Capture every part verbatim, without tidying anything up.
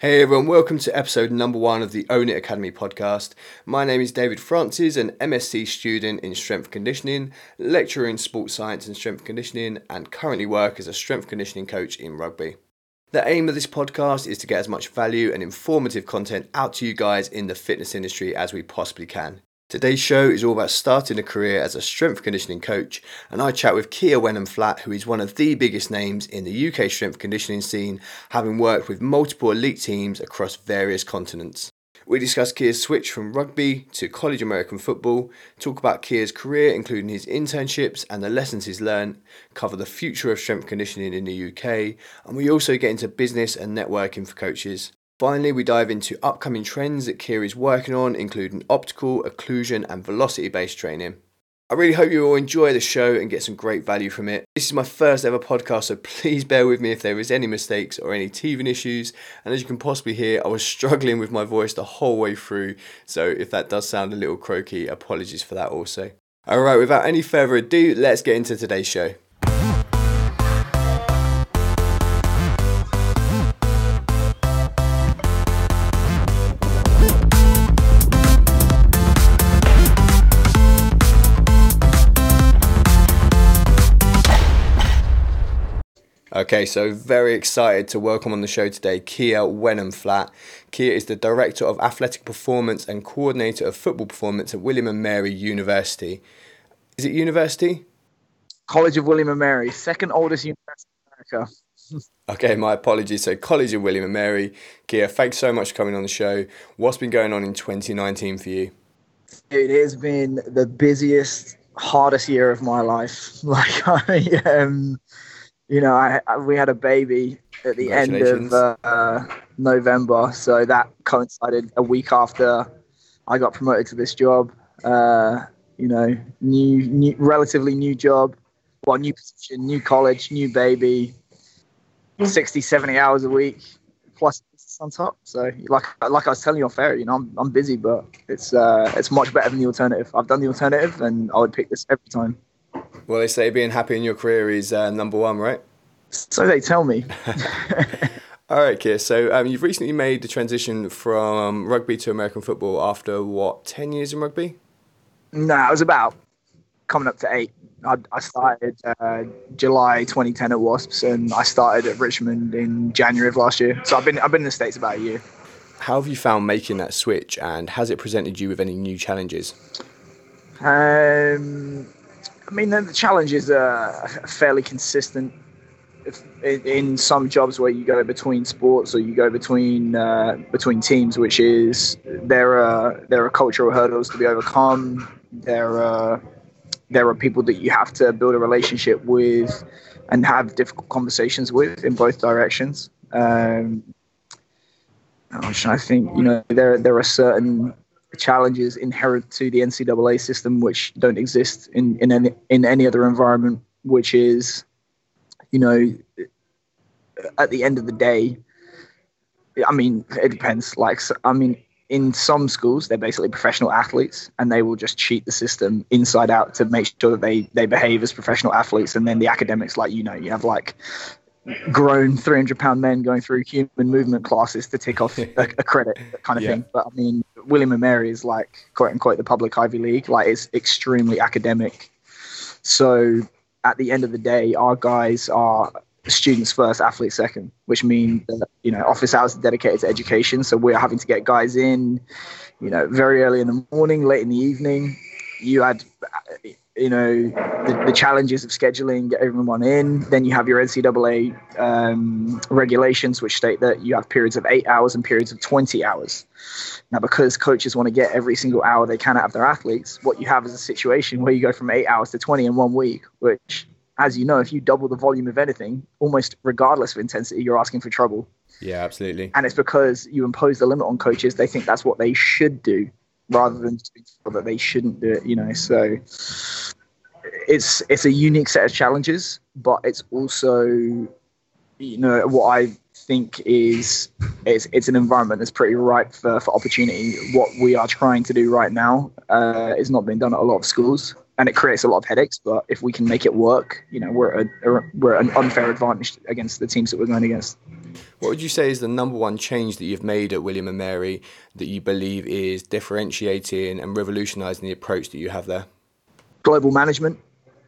Hey everyone, welcome to episode number one of the Own It Academy podcast. My name is David Francis, an M S c student in strength conditioning, lecturer in sports science and strength conditioning, and currently work as a strength conditioning coach in rugby. The aim of this podcast is to get as much value and informative content out to you guys in the fitness industry as we possibly can. Today's show is all about starting a career as a strength conditioning coach, and I chat with Keir Wenham-Flatt, who is one of the biggest names in the U K strength conditioning scene, having worked with multiple elite teams across various continents. We discuss Keir's switch from rugby to college American football, talk about Keir's career including his internships and the lessons he's learned, cover the future of strength conditioning in the U K, and we also get into business and networking for coaches. Finally, we dive into upcoming trends that Keir is working on, including optical, occlusion and velocity-based training. I really hope you all enjoy the show and get some great value from it. This is my first ever podcast, so please bear with me if there is any mistakes or any teething issues. And as you can possibly hear, I was struggling with my voice the whole way through, so if that does sound a little croaky, apologies for that also. All right, without any further ado, let's get into today's show. Okay, so very excited to welcome on the show today Keir Wenham-Flatt. Keir is the Director of Athletic Performance and Coordinator of Football Performance at William and Mary University. Is it university? College of William and Mary, second oldest university in America. Okay, my apologies. So College of William and Mary. Keir, thanks so much for coming on the show. What's been going on in twenty nineteen for you? It has been the busiest, hardest year of my life. Like, I um. You know, I, I, we had a baby at the end of uh, uh, November, so that coincided a week after I got promoted to this job. Uh, you know, new, new, relatively new job, well, new position, new college, new baby, sixty, seventy hours a week, plus on top. So, like, like I was telling you off air, you know, I'm, I'm busy, but it's uh, it's much better than the alternative. I've done the alternative, and I would pick this every time. Well, they say being happy in your career is uh, number one, right? So they tell me. All right, Keir. So um, you've recently made the transition from rugby to American football after, what, ten years in rugby? No, I was about coming up to eight. I, I started uh, July twenty ten at Wasps, and I started at Richmond in January of last year. So I've been I've been in the States about a year. How have you found making that switch, and has it presented you with any new challenges? Um... I mean, the challenges are fairly consistent in some jobs where you go between sports or you go between uh, between teams, which is there are there are cultural hurdles to be overcome. There are there are people that you have to build a relationship with and have difficult conversations with in both directions. Um, I'm trying to think, you know, there there are certain challenges inherent to the N C double A system which don't exist in in any, in any other environment, which is, you know, at the end of the day, I mean, it depends. Like, I mean, in some schools, they're basically professional athletes, and they will just cheat the system inside out to make sure that they, they behave as professional athletes. And then the academics, like, you know, you have, like, grown three hundred pound men going through human movement classes to tick off a, a credit, that kind of yeah. thing. But, I mean, William and Mary is like, quote unquote, the public Ivy League. Like, it's extremely academic. So at the end of the day, our guys are students first, athletes second, which means that, you know, office hours are dedicated to education. So we're having to get guys in, you know, very early in the morning, late in the evening. You had, you know, the, the challenges of scheduling, get everyone in. Then you have your N C double A um, regulations, which state that you have periods of eight hours and periods of twenty hours. Now, because coaches want to get every single hour they can out of their athletes, what you have is a situation where you go from eight hours to twenty in one week, which, as you know, if you double the volume of anything, almost regardless of intensity, you're asking for trouble. Yeah, absolutely. And it's because you impose the limit on coaches. They think that's what they should do rather than that they shouldn't do it, you know. So it's it's a unique set of challenges, but it's also, you know, what I think is it's it's an environment that's pretty ripe for, for opportunity. What we are trying to do right now uh, is not being done at a lot of schools, and it creates a lot of headaches. But if we can make it work, you know, we're a, we're an unfair advantage against the teams that we're going against. What would you say is the number one change that you've made at William and Mary that you believe is differentiating and revolutionising the approach that you have there? Global management.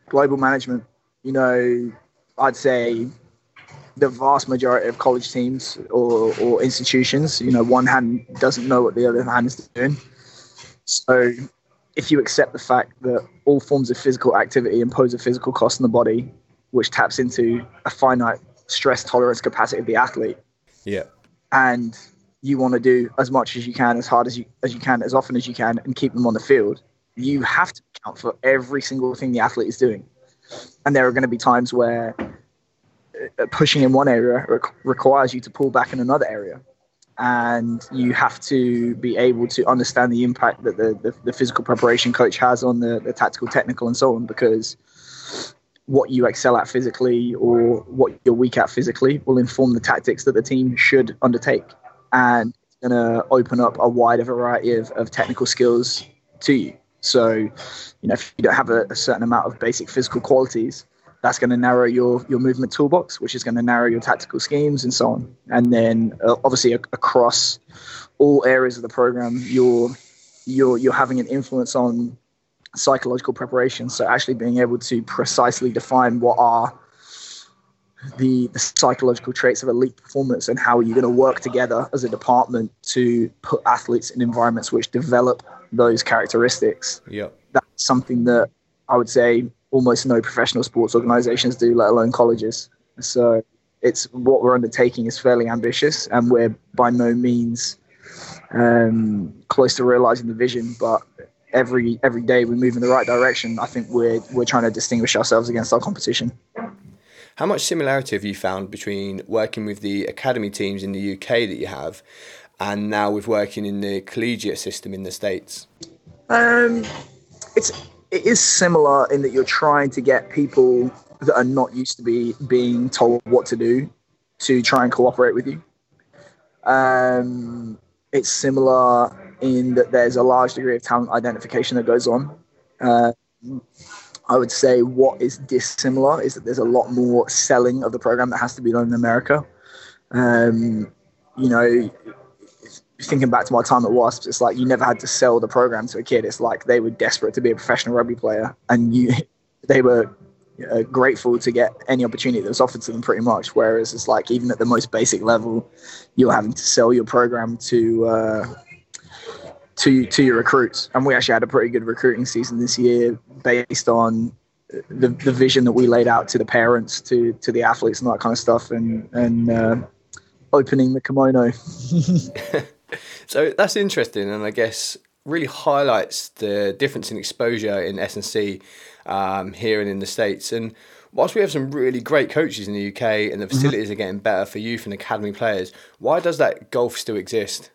Global management. You know, I'd say the vast majority of college teams or, or institutions, you know, one hand doesn't know what the other hand is doing. So if you accept the fact that all forms of physical activity impose a physical cost on the body, which taps into a finite stress tolerance capacity of the athlete. Yeah. And you want to do as much as you can, as hard as you as you can, as often as you can, and keep them on the field. You have to account for every single thing the athlete is doing. And there are going to be times where pushing in one area rec- requires you to pull back in another area. And you have to be able to understand the impact that the, the, the physical preparation coach has on the, the tactical, technical, and so on, because what you excel at physically or what you're weak at physically will inform the tactics that the team should undertake. And it's going to open up a wider variety of, of technical skills to you. So, you know, if you don't have a, a certain amount of basic physical qualities, that's going to narrow your, your movement toolbox, which is going to narrow your tactical schemes and so on. And then uh, obviously ac- across all areas of the program, you're, you're, you're having an influence on psychological preparation. So actually being able to precisely define what are the, the psychological traits of elite performance and how you're going to work together as a department to put athletes in environments which develop those characteristics. Yeah. That's something that I would say almost no professional sports organizations do, let alone colleges. So it's what we're undertaking is fairly ambitious, and we're by no means um, close to realizing the vision, but every every day we move in the right direction. I think we're we're trying to distinguish ourselves against our competition. How much similarity have you found between working with the academy teams in the U K that you have and now with working in the collegiate system in the States? Um, it's... It is similar in that you're trying to get people that are not used to be being told what to do to try and cooperate with you. Um, it's similar in that there's a large degree of talent identification that goes on. Uh, I would say what is dissimilar is that there's a lot more selling of the program that has to be done in America. Um, you know, thinking back to my time at Wasps, it's like you never had to sell the program to a kid. It's like they were desperate to be a professional rugby player, and you, they were uh, grateful to get any opportunity that was offered to them pretty much. Whereas it's like even at the most basic level, you're having to sell your program to uh, to to your recruits. And we actually had a pretty good recruiting season this year based on the, the vision that we laid out to the parents, to to the athletes and that kind of stuff, and, and uh, opening the kimono. So that's interesting, and I guess really highlights the difference in exposure in S and C um, here and in the States. And whilst we have some really great coaches in the U K and the facilities mm-hmm. are getting better for youth and academy players, why does that gulf still exist?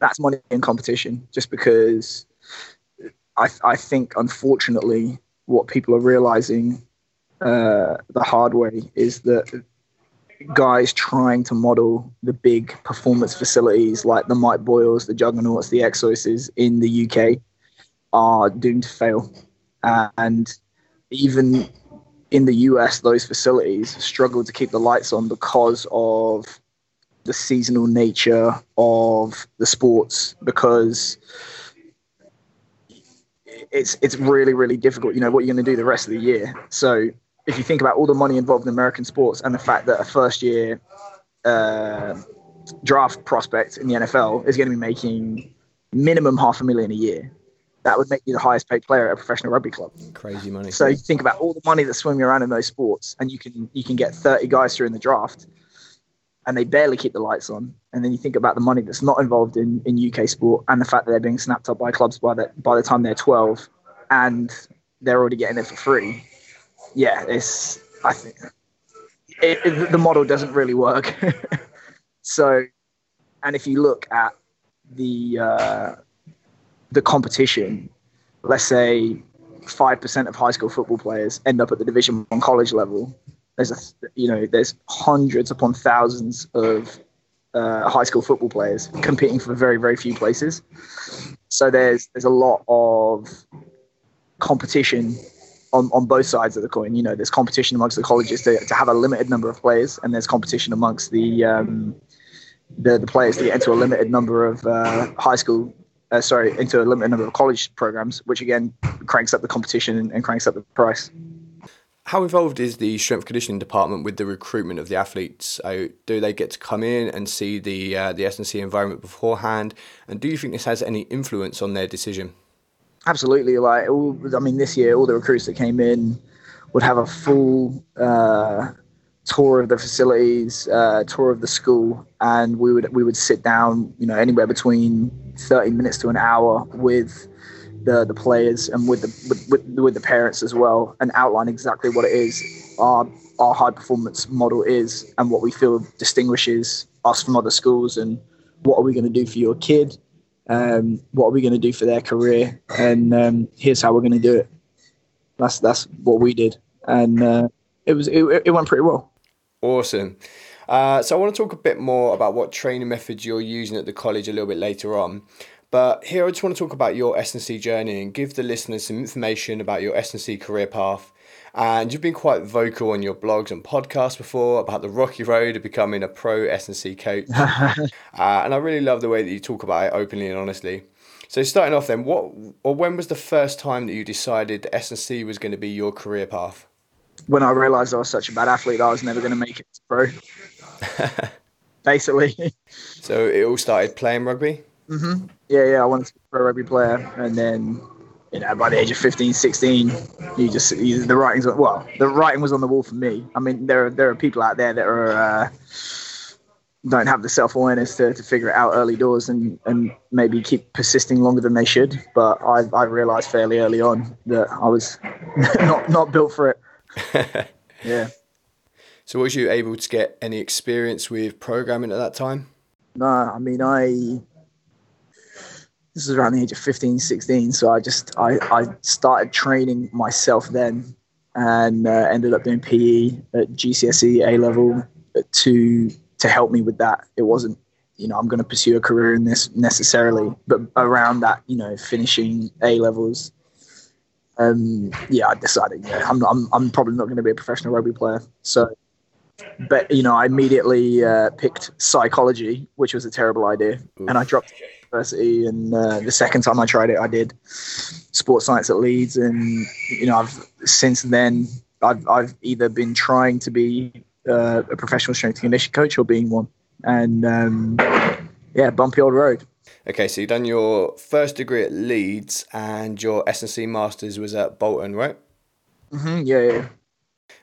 That's money and competition, just because I, I think, unfortunately, what people are realising uh, the hard way is that guys trying to model the big performance facilities like the Mike Boyles, the Juggernauts, the Exoses in the U K are doomed to fail. Uh, and even in the U S, those facilities struggle to keep the lights on because of the seasonal nature of the sports, because it's it's really, really difficult. You know, what you're going to do the rest of the year. So if you think about all the money involved in American sports and the fact that a first-year uh, draft prospect in the N F L is going to be making minimum half a million a year, that would make you the highest-paid player at a professional rugby club. Crazy money. So you think about all the money that's swimming around in those sports, and you can you can get thirty guys through in the draft, and they barely keep the lights on. And then you think about the money that's not involved in, in U K sport and the fact that they're being snapped up by clubs by the, by the time they're twelve, and they're already getting it for free. Yeah, it's. I think it, it, the model doesn't really work. So, and if you look at the uh, the competition, let's say five percent of high school football players end up at the Division One college level. There's a, you know, there's hundreds upon thousands of uh, high school football players competing for very, very few places. So there's there's a lot of competition on, on both sides of the coin. You know, there's competition amongst the colleges to, to have a limited number of players, and there's competition amongst the um, the, the players to get into a limited number of uh, high school, uh, sorry, into a limited number of college programs, which again cranks up the competition and, and cranks up the price. How involved is the strength conditioning department with the recruitment of the athletes? Uh, do they get to come in and see the uh, the S and C environment beforehand? And do you think this has any influence on their decision? Absolutely. Like, all, I mean, this year, all the recruits that came in would have a full uh, tour of the facilities, uh, tour of the school, and we would we would sit down, you know, anywhere between thirty minutes to an hour with the the players and with the with, with, with the parents as well, and outline exactly what it is our our high performance model is and what we feel distinguishes us from other schools, and what are we going to do for your kid, um what are we going to do for their career, and um here's how we're going to do it. That's that's what we did, and uh, it was it, it went pretty well. Awesome. Uh so I want to talk a bit more about what training methods you're using at the college a little bit later on. But here I just want to talk about your S and C journey and give the listeners some information about your S and C career path. And you've been quite vocal on your blogs and podcasts before about the rocky road of becoming a pro S and C coach. uh, and I really love the way that you talk about it openly and honestly. So starting off then, what or when was the first time that you decided S and C was going to be your career path? When I realised I was such a bad athlete, I was never going to make it to pro. Basically. So it all started playing rugby? Mm-hmm. Yeah, yeah, I wanted to be a pro rugby player, and then, you know, by the age of fifteen, sixteen, you just you, the writing's well, the writing was on the wall for me. I mean, there are there are people out there that are uh, don't have the self awareness to, to figure it out early doors, and, and maybe keep persisting longer than they should. But I I realised fairly early on that I was not not built for it. Yeah. So was you able to get any experience with programming at that time? No, I mean I. This was around the age of fifteen, sixteen. So I just, I, I started training myself then, and uh, ended up doing P E at G C S E A level to, to help me with that. It wasn't, you know, I'm going to pursue a career in this necessarily, but around that, you know, finishing A levels. Um, yeah, I decided, yeah, I'm, I'm, I'm probably not going to be a professional rugby player. So, but you know, I immediately uh, picked psychology, which was a terrible idea. Ooh. And I dropped it. University, and uh, the second time I tried it, I did sports science at Leeds, and you know, I've since then I've I've either been trying to be uh, a professional strength and conditioning coach or being one, and um, yeah, bumpy old road. Okay, so you've done your first degree at Leeds, and your S and C Masters was at Bolton, right? Mm-hmm. Yeah, yeah.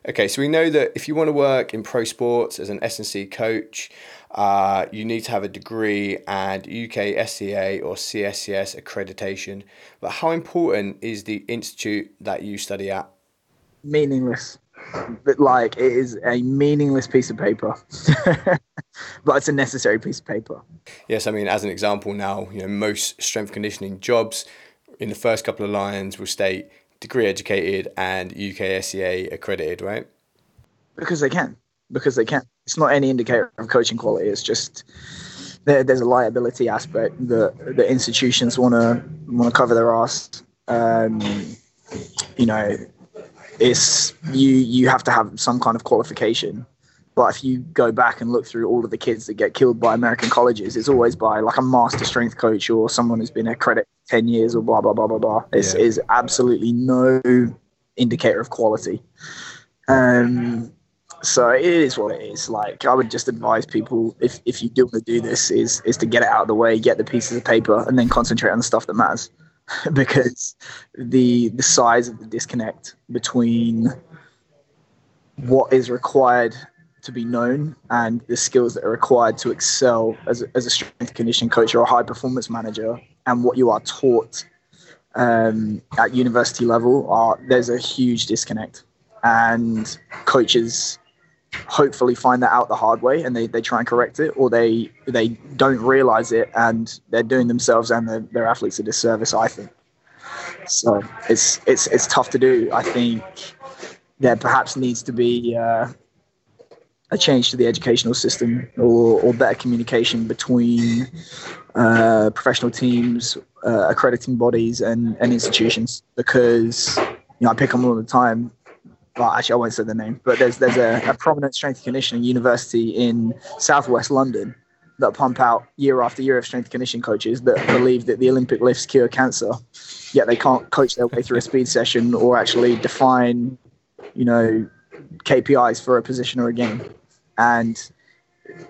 Okay, so we know that if you want to work in pro sports as an S and C coach, uh, you need to have a degree and U K S C A or C S C S accreditation. But how important is the institute that you study at? Meaningless. But like, it is a meaningless piece of paper. But it's a necessary piece of paper. Yes, I mean, as an example now, you know, most strength conditioning jobs in the first couple of lines will state degree educated and U K S C A accredited, right? Because they can. Because they can. It's not any indicator of coaching quality. It's just there, there's a liability aspect that the institutions want to want to cover their ass. Um, you know, it's you you have to have some kind of qualification. But if you go back and look through all of the kids that get killed by American colleges, it's always by like a master strength coach or someone who's been accredited for ten years or blah, blah, blah, blah, blah. It's yeah. is absolutely no indicator of quality. Um, so it is what it is. Like, I would just advise people, if, if you do want to do this, is is to get it out of the way, get the pieces of paper, and then concentrate on the stuff that matters. Because the the size of the disconnect between what is required to be known and the skills that are required to excel as a, as a strength conditioning coach or a high performance manager and what you are taught um, at university level, are there's a huge disconnect, and coaches hopefully find that out the hard way, and they, they try and correct it, or they they don't realize it and they're doing themselves and their, their athletes a disservice, I think. So it's it's it's tough to do. I think there perhaps needs to be uh, a change to the educational system, or, or better communication between uh, professional teams, uh, accrediting bodies, and, and institutions, because you know, I pick on them all the time. Well, actually, I won't say the name, but there's there's a, a prominent strength and conditioning university in southwest London that pump out year after year of strength and conditioning coaches that believe that the Olympic lifts cure cancer, yet they can't coach their way through a speed session or actually define, you know, K P Is for a position or a game. And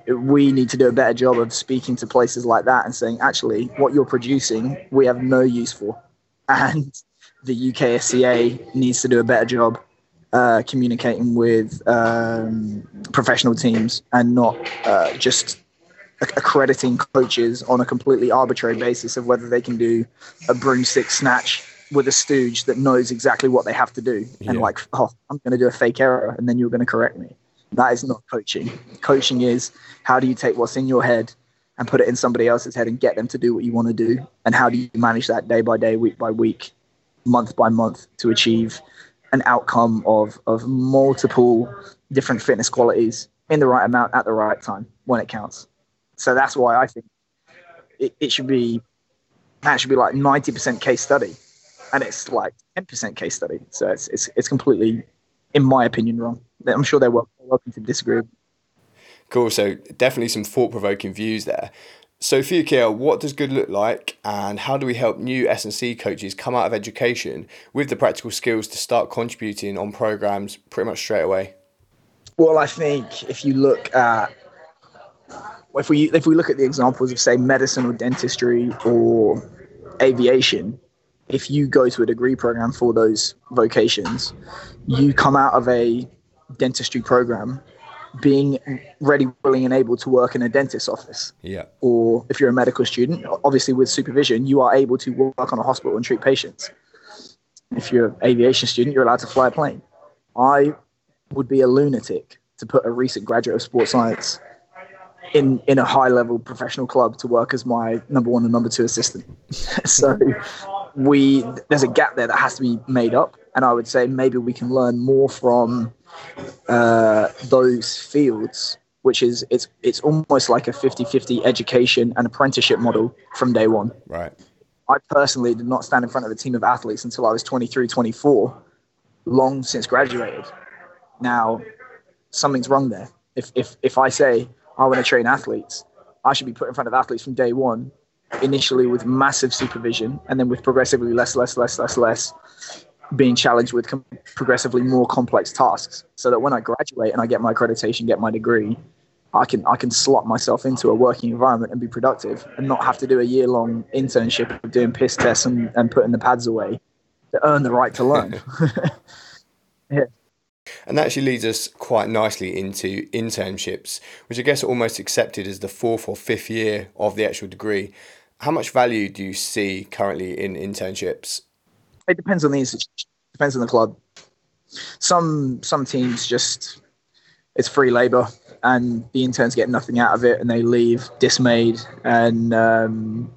we need to do a better job of speaking to places like that and saying, actually, what you're producing, we have no use for. And the U K S C A needs to do a better job uh, communicating with um, professional teams and not uh, just accrediting coaches on a completely arbitrary basis of whether they can do a broomstick snatch with a stooge that knows exactly what they have to do. Yeah. And like, oh, I'm going to do a fake error and then you're going to correct me. That is not coaching. Coaching is, how do you take what's in your head and put it in somebody else's head and get them to do what you want to do? And how do you manage that day by day, week by week, month by month to achieve an outcome of, of multiple different fitness qualities in the right amount at the right time when it counts? So that's why I think it, it should be that should be like ninety percent case study, and it's like ten percent case study. So it's it's it's completely, in my opinion, wrong. I'm sure they're welcome to disagree. Cool. So definitely some thought-provoking views there. So for you, Keir, what does good look like, and how do we help new S and C coaches come out of education with the practical skills to start contributing on programs pretty much straight away? Well, I think if you look at If we if we look at the examples of, say, medicine or dentistry or aviation, if you go to a degree program for those vocations, you come out of a dentistry program being ready, willing, and able to work in a dentist's office. Yeah. Or if you're a medical student, obviously with supervision, you are able to work on a hospital and treat patients. If you're an aviation student, you're allowed to fly a plane. I would be a lunatic to put a recent graduate of sports science in in a high-level professional club to work as my number one and number two assistant. So we there's a gap there that has to be made up, and I would say maybe we can learn more from uh, those fields, which is it's it's almost like a fifty-fifty education and apprenticeship model from day one. Right. I personally did not stand in front of a team of athletes until I was twenty-three, twenty-four, long since graduated. Now, something's wrong there. If if if I say, I want to train athletes, I should be put in front of athletes from day one, initially with massive supervision, and then with progressively less, less, less, less, less, being challenged with com- progressively more complex tasks, so that when I graduate and I get my accreditation, get my degree, I can I can slot myself into a working environment and be productive and not have to do a year-long internship of doing piss tests and, and putting the pads away to earn the right to learn. Yeah. And that actually leads us quite nicely into internships, which I guess are almost accepted as the fourth or fifth year of the actual degree. How much value do you see currently in internships? It depends on the institution, depends on the club. Some some teams just, it's free labour and the interns get nothing out of it and they leave dismayed, and um,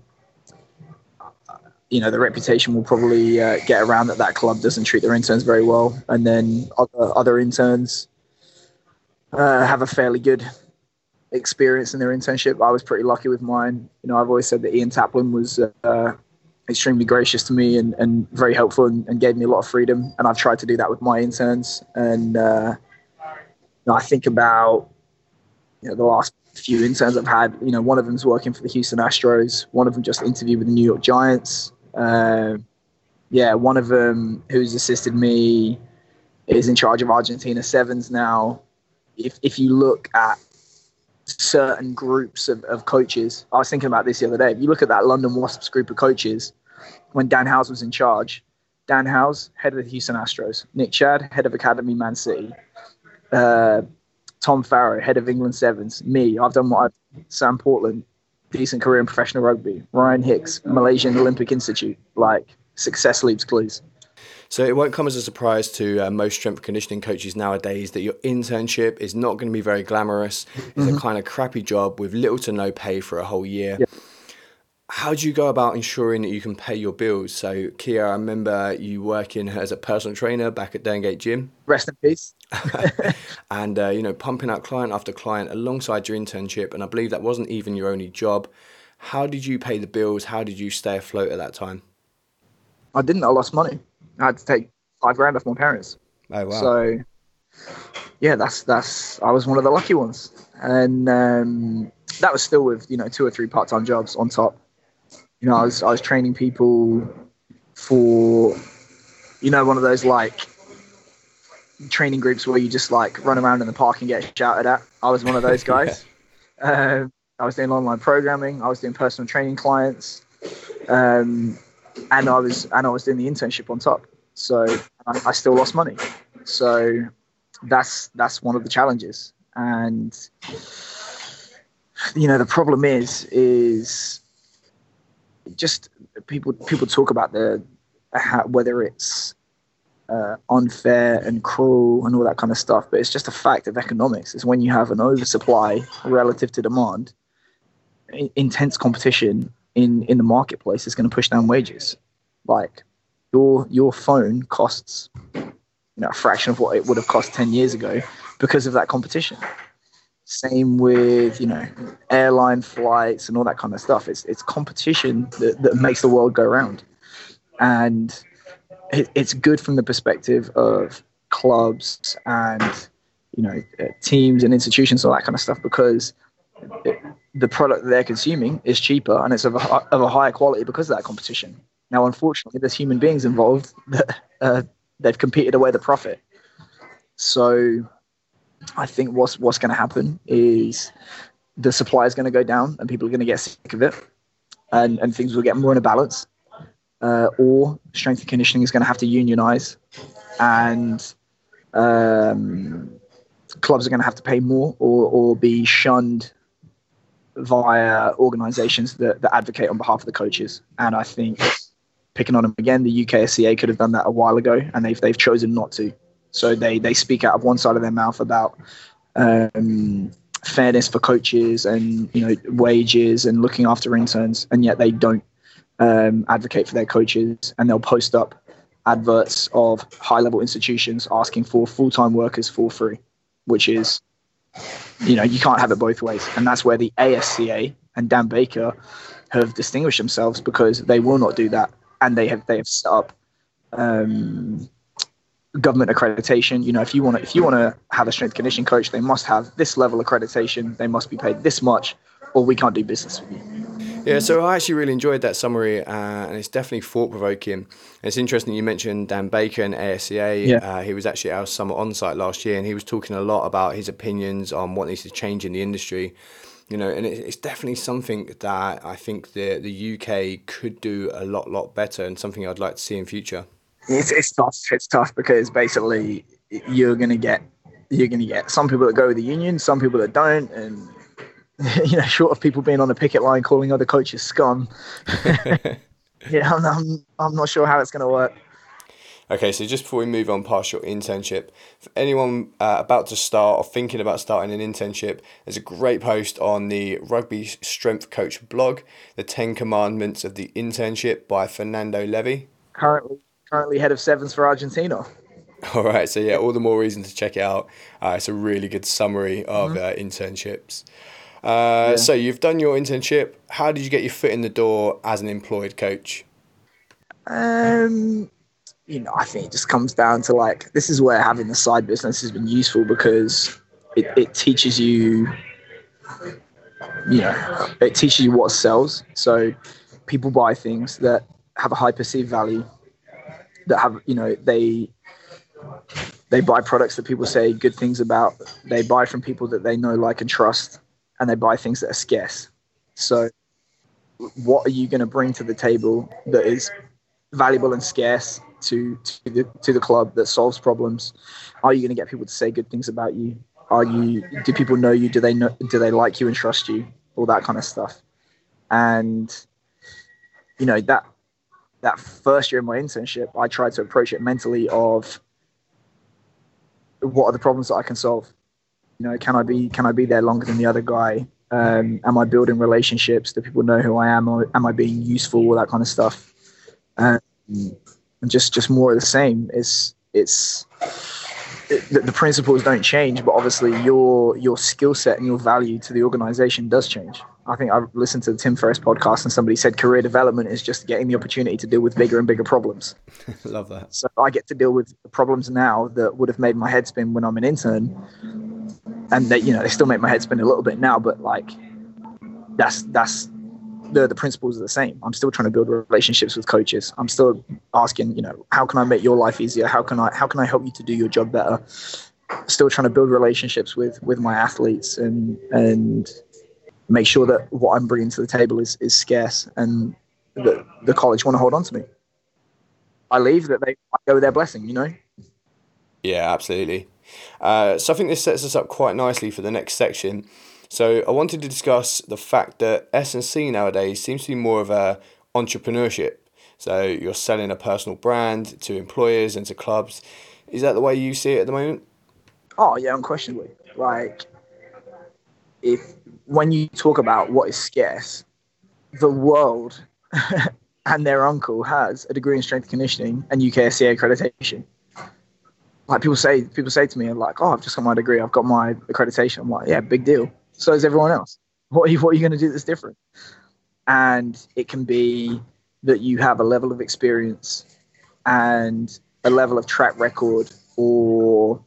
you know, the reputation will probably uh, get around that that club doesn't treat their interns very well. And then other, other interns uh, have a fairly good experience in their internship. I was pretty lucky with mine. You know, I've always said that Ian Taplin was uh, extremely gracious to me and, and very helpful and, and gave me a lot of freedom. And I've tried to do that with my interns. And uh, you know, I think about, you know, the last few interns I've had, you know, one of them's working for the Houston Astros. One of them just interviewed with the New York Giants. Uh, yeah, one of them who's assisted me is in charge of Argentina Sevens now. If if you look at certain groups of, of coaches, I was thinking about this the other day. If you look at that London Wasps group of coaches, when Dan Howes was in charge, Dan Howes, head of the Houston Astros, Nick Chad, head of Academy Man City, uh, Tom Farrow, head of England Sevens, me, I've done what I've done, Sam Portland, decent career in professional rugby, Ryan Hicks, Malaysian Olympic Institute, like success leaves clues. So it won't come as a surprise to uh, most strength conditioning coaches nowadays that your internship is not going to be very glamorous. It's mm-hmm. a kind of crappy job with little to no pay for a whole year. Yep. How do you go about ensuring that you can pay your bills? So, Keir, I remember you working as a personal trainer back at Dangate Gym. Rest in peace. And, uh, you know, pumping out client after client alongside your internship. And I believe that wasn't even your only job. How did you pay the bills? How did you stay afloat at that time? I didn't. I lost money. I had to take five grand off my parents. Oh wow! So yeah, that's that's I was one of the lucky ones, and um, that was still with you know two or three part time jobs on top. You know, I was I was training people for you know one of those like training groups where you just like run around in the park and get shouted at. I was one of those guys. yeah. um, I was doing online programming. I was doing personal training clients, um, and I was and I was doing the internship on top. So I, I still lost money. So that's that's one of the challenges. And you know the problem is is just people people talk about the how, whether it's Uh, unfair and cruel and all that kind of stuff, but it's just a fact of economics. It's when you have an oversupply relative to demand, in- intense competition in, in the marketplace is going to push down wages. Like your your phone costs you know a fraction of what it would have cost ten years ago because of that competition. Same with you know airline flights and all that kind of stuff. It's it's competition that, that makes the world go round, and it's good from the perspective of clubs and, you know, teams and institutions and all that kind of stuff, because it, the product that they're consuming is cheaper and it's of a, of a higher quality because of that competition. Now, unfortunately, there's human beings involved that uh, they've competed away the profit. So I think what's, what's going to happen is the supply is going to go down and people are going to get sick of it, and, and things will get more in a balance. Uh, or strength and conditioning is going to have to unionize, and um, clubs are going to have to pay more or, or be shunned via organizations that, that advocate on behalf of the coaches. And I think, picking on them again, the U K S C A could have done that a while ago, and they've they've chosen not to. So they, they speak out of one side of their mouth about um, fairness for coaches and you know wages and looking after interns, and yet they don't Um, advocate for their coaches, and they'll post up adverts of high-level institutions asking for full-time workers for free, which is, you know, you can't have it both ways. And that's where the A S C A and Dan Baker have distinguished themselves, because they will not do that, and they have they have set up um, government accreditation. You know, if you want to if you want to have a strength conditioning coach, they must have this level accreditation. They must be paid this much, or we can't do business with you. Yeah, so I actually really enjoyed that summary, uh, and it's definitely thought-provoking. It's interesting you mentioned Dan Baker and A S C A. Yeah. Uh, he was actually at our summer on-site last year, and he was talking a lot about his opinions on what needs to change in the industry. You know, and it's definitely something that I think the the U K could do a lot, lot better, and something I'd like to see in future. It's it's tough. It's tough because basically you're gonna get you're gonna get some people that go with the union, some people that don't, and you know, short of people being on the picket line calling other coaches scum. yeah, I'm, I'm, I'm not sure how it's going to work. Okay, so just before we move on past your internship, for anyone uh, about to start or thinking about starting an internship, there's a great post on the Rugby Strength Coach blog, The ten Commandments of the Internship by Fernando Levy. Currently, currently head of sevens for Argentina. All right, so yeah, all the more reason to check it out. Uh, it's a really good summary of mm-hmm. uh, internships. Uh, yeah. So you've done your internship. How did you get your foot in the door as an employed coach? Um, you know, I think it just comes down to like, this is where having the side business has been useful, because it, it teaches you, you know, it teaches you what sells. So people buy things that have a high perceived value, that have, you know, they, they buy products that people say good things about. They buy from people that they know, like, and trust. And they buy things that are scarce. So what are you going to bring to the table that is valuable and scarce to, to the to the club, that solves problems? Are you going to get people to say good things about you? Are you do people know you? Do they know, do they like you and trust you? All that kind of stuff. And you know, that that first year in my internship, I tried to approach it mentally of, what are the problems that I can solve? You know, can I be can I be there longer than the other guy? Um, am I building relationships? Do people know who I am? Or am I being useful? All that kind of stuff. Um, and just just more of the same. It's it's the, the principles don't change, but obviously your your skill set and your value to the organization does change. I think I listened to the Tim Ferriss podcast and somebody said career development is just getting the opportunity to deal with bigger and bigger problems. Love that. So I get to deal with problems now that would have made my head spin when I'm an intern, and that, you know, they still make my head spin a little bit now, but like that's that's the the principles are the same. I'm still trying to build relationships with coaches. I'm still asking, you know, how can I make your life easier? How can I how can I help you to do your job better? Still trying to build relationships with with my athletes and and make sure that what I'm bringing to the table is is scarce and that the college want to hold on to me. I leave that they I go with their blessing, you know. Yeah, absolutely. Uh, so I think this sets us up quite nicely for the next section. So I wanted to discuss the fact that S and C nowadays seems to be more of a entrepreneurship. So you're selling a personal brand to employers and to clubs. Is that the way you see it at the moment? Oh, yeah, unquestionably. Like, if when you talk about what is scarce, the world and their uncle has a degree in strength and conditioning and U K S C A accreditation. Like, people say, people say to me, like, oh, I've just got my degree, I've got my accreditation. I'm like, yeah, big deal. So is everyone else. What are you, what are you going to do that's different? And it can be that you have a level of experience and a level of track record or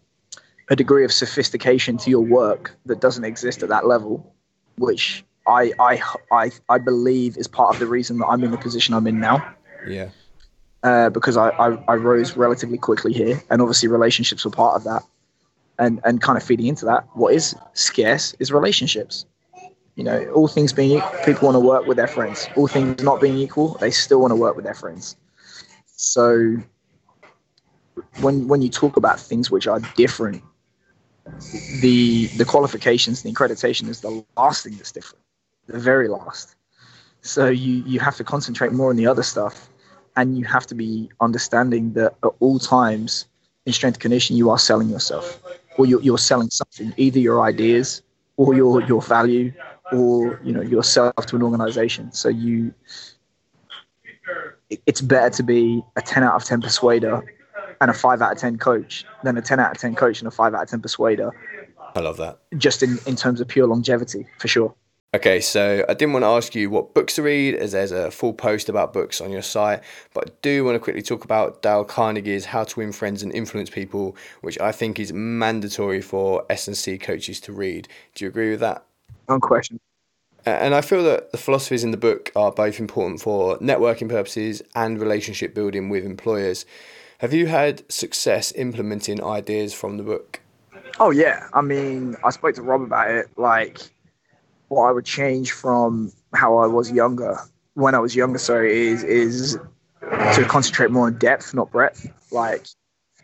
a degree of sophistication to your work that doesn't exist at that level, which I I I, I believe is part of the reason that I'm in the position I'm in now. Yeah. Uh, because I, I, I rose relatively quickly here, and obviously relationships were part of that. And, and kind of feeding into that, what is scarce is relationships. You know, all things being equal, people want to work with their friends. All things not being equal, they still want to work with their friends. So when when you talk about things which are different, the the qualifications, the accreditation is the last thing that's different, the very last. So you, you have to concentrate more on the other stuff, and you have to be understanding that at all times in strength conditioning, you are selling yourself. Or you're, you're selling something, either your ideas or your, your value or, you know, yourself to an organization. So you, it, it's better to be a ten out of ten persuader and a five out of ten coach than a ten out of ten coach and a five out of ten persuader. I love that. Just in, in terms of pure longevity, for sure. Okay, so I didn't want to ask you what books to read, as there's a full post about books on your site, but I do want to quickly talk about Dale Carnegie's How to Win Friends and Influence People, which I think is mandatory for S and C coaches to read. Do you agree with that? Unquestionably. And I feel that the philosophies in the book are both important for networking purposes and relationship building with employers. Have you had success implementing ideas from the book? Oh, yeah. I mean, I spoke to Rob about it, like... what I would change from how I was younger, when I was younger, sorry, is is to concentrate more on depth, not breadth. Like,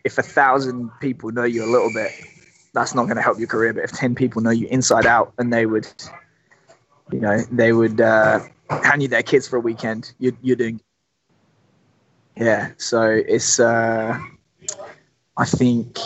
if a thousand people know you a little bit, that's not going to help your career. But if ten people know you inside out, and they would, you know, they would uh, hand you their kids for a weekend, you're, you're doing. Yeah, so it's, uh, I think...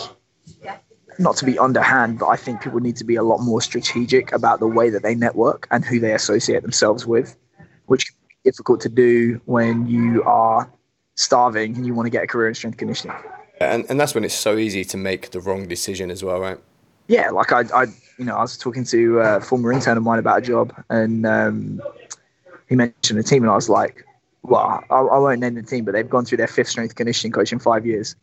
not to be underhand, but I think people need to be a lot more strategic about the way that they network and who they associate themselves with, which can be difficult to do when you are starving and you want to get a career in strength conditioning. And and that's when it's so easy to make the wrong decision as well, right? Yeah, like I, I you know, I was talking to a former intern of mine about a job, and um, he mentioned a team, and I was like, well, I, I won't name the team, but they've gone through their fifth strength conditioning coach in five years.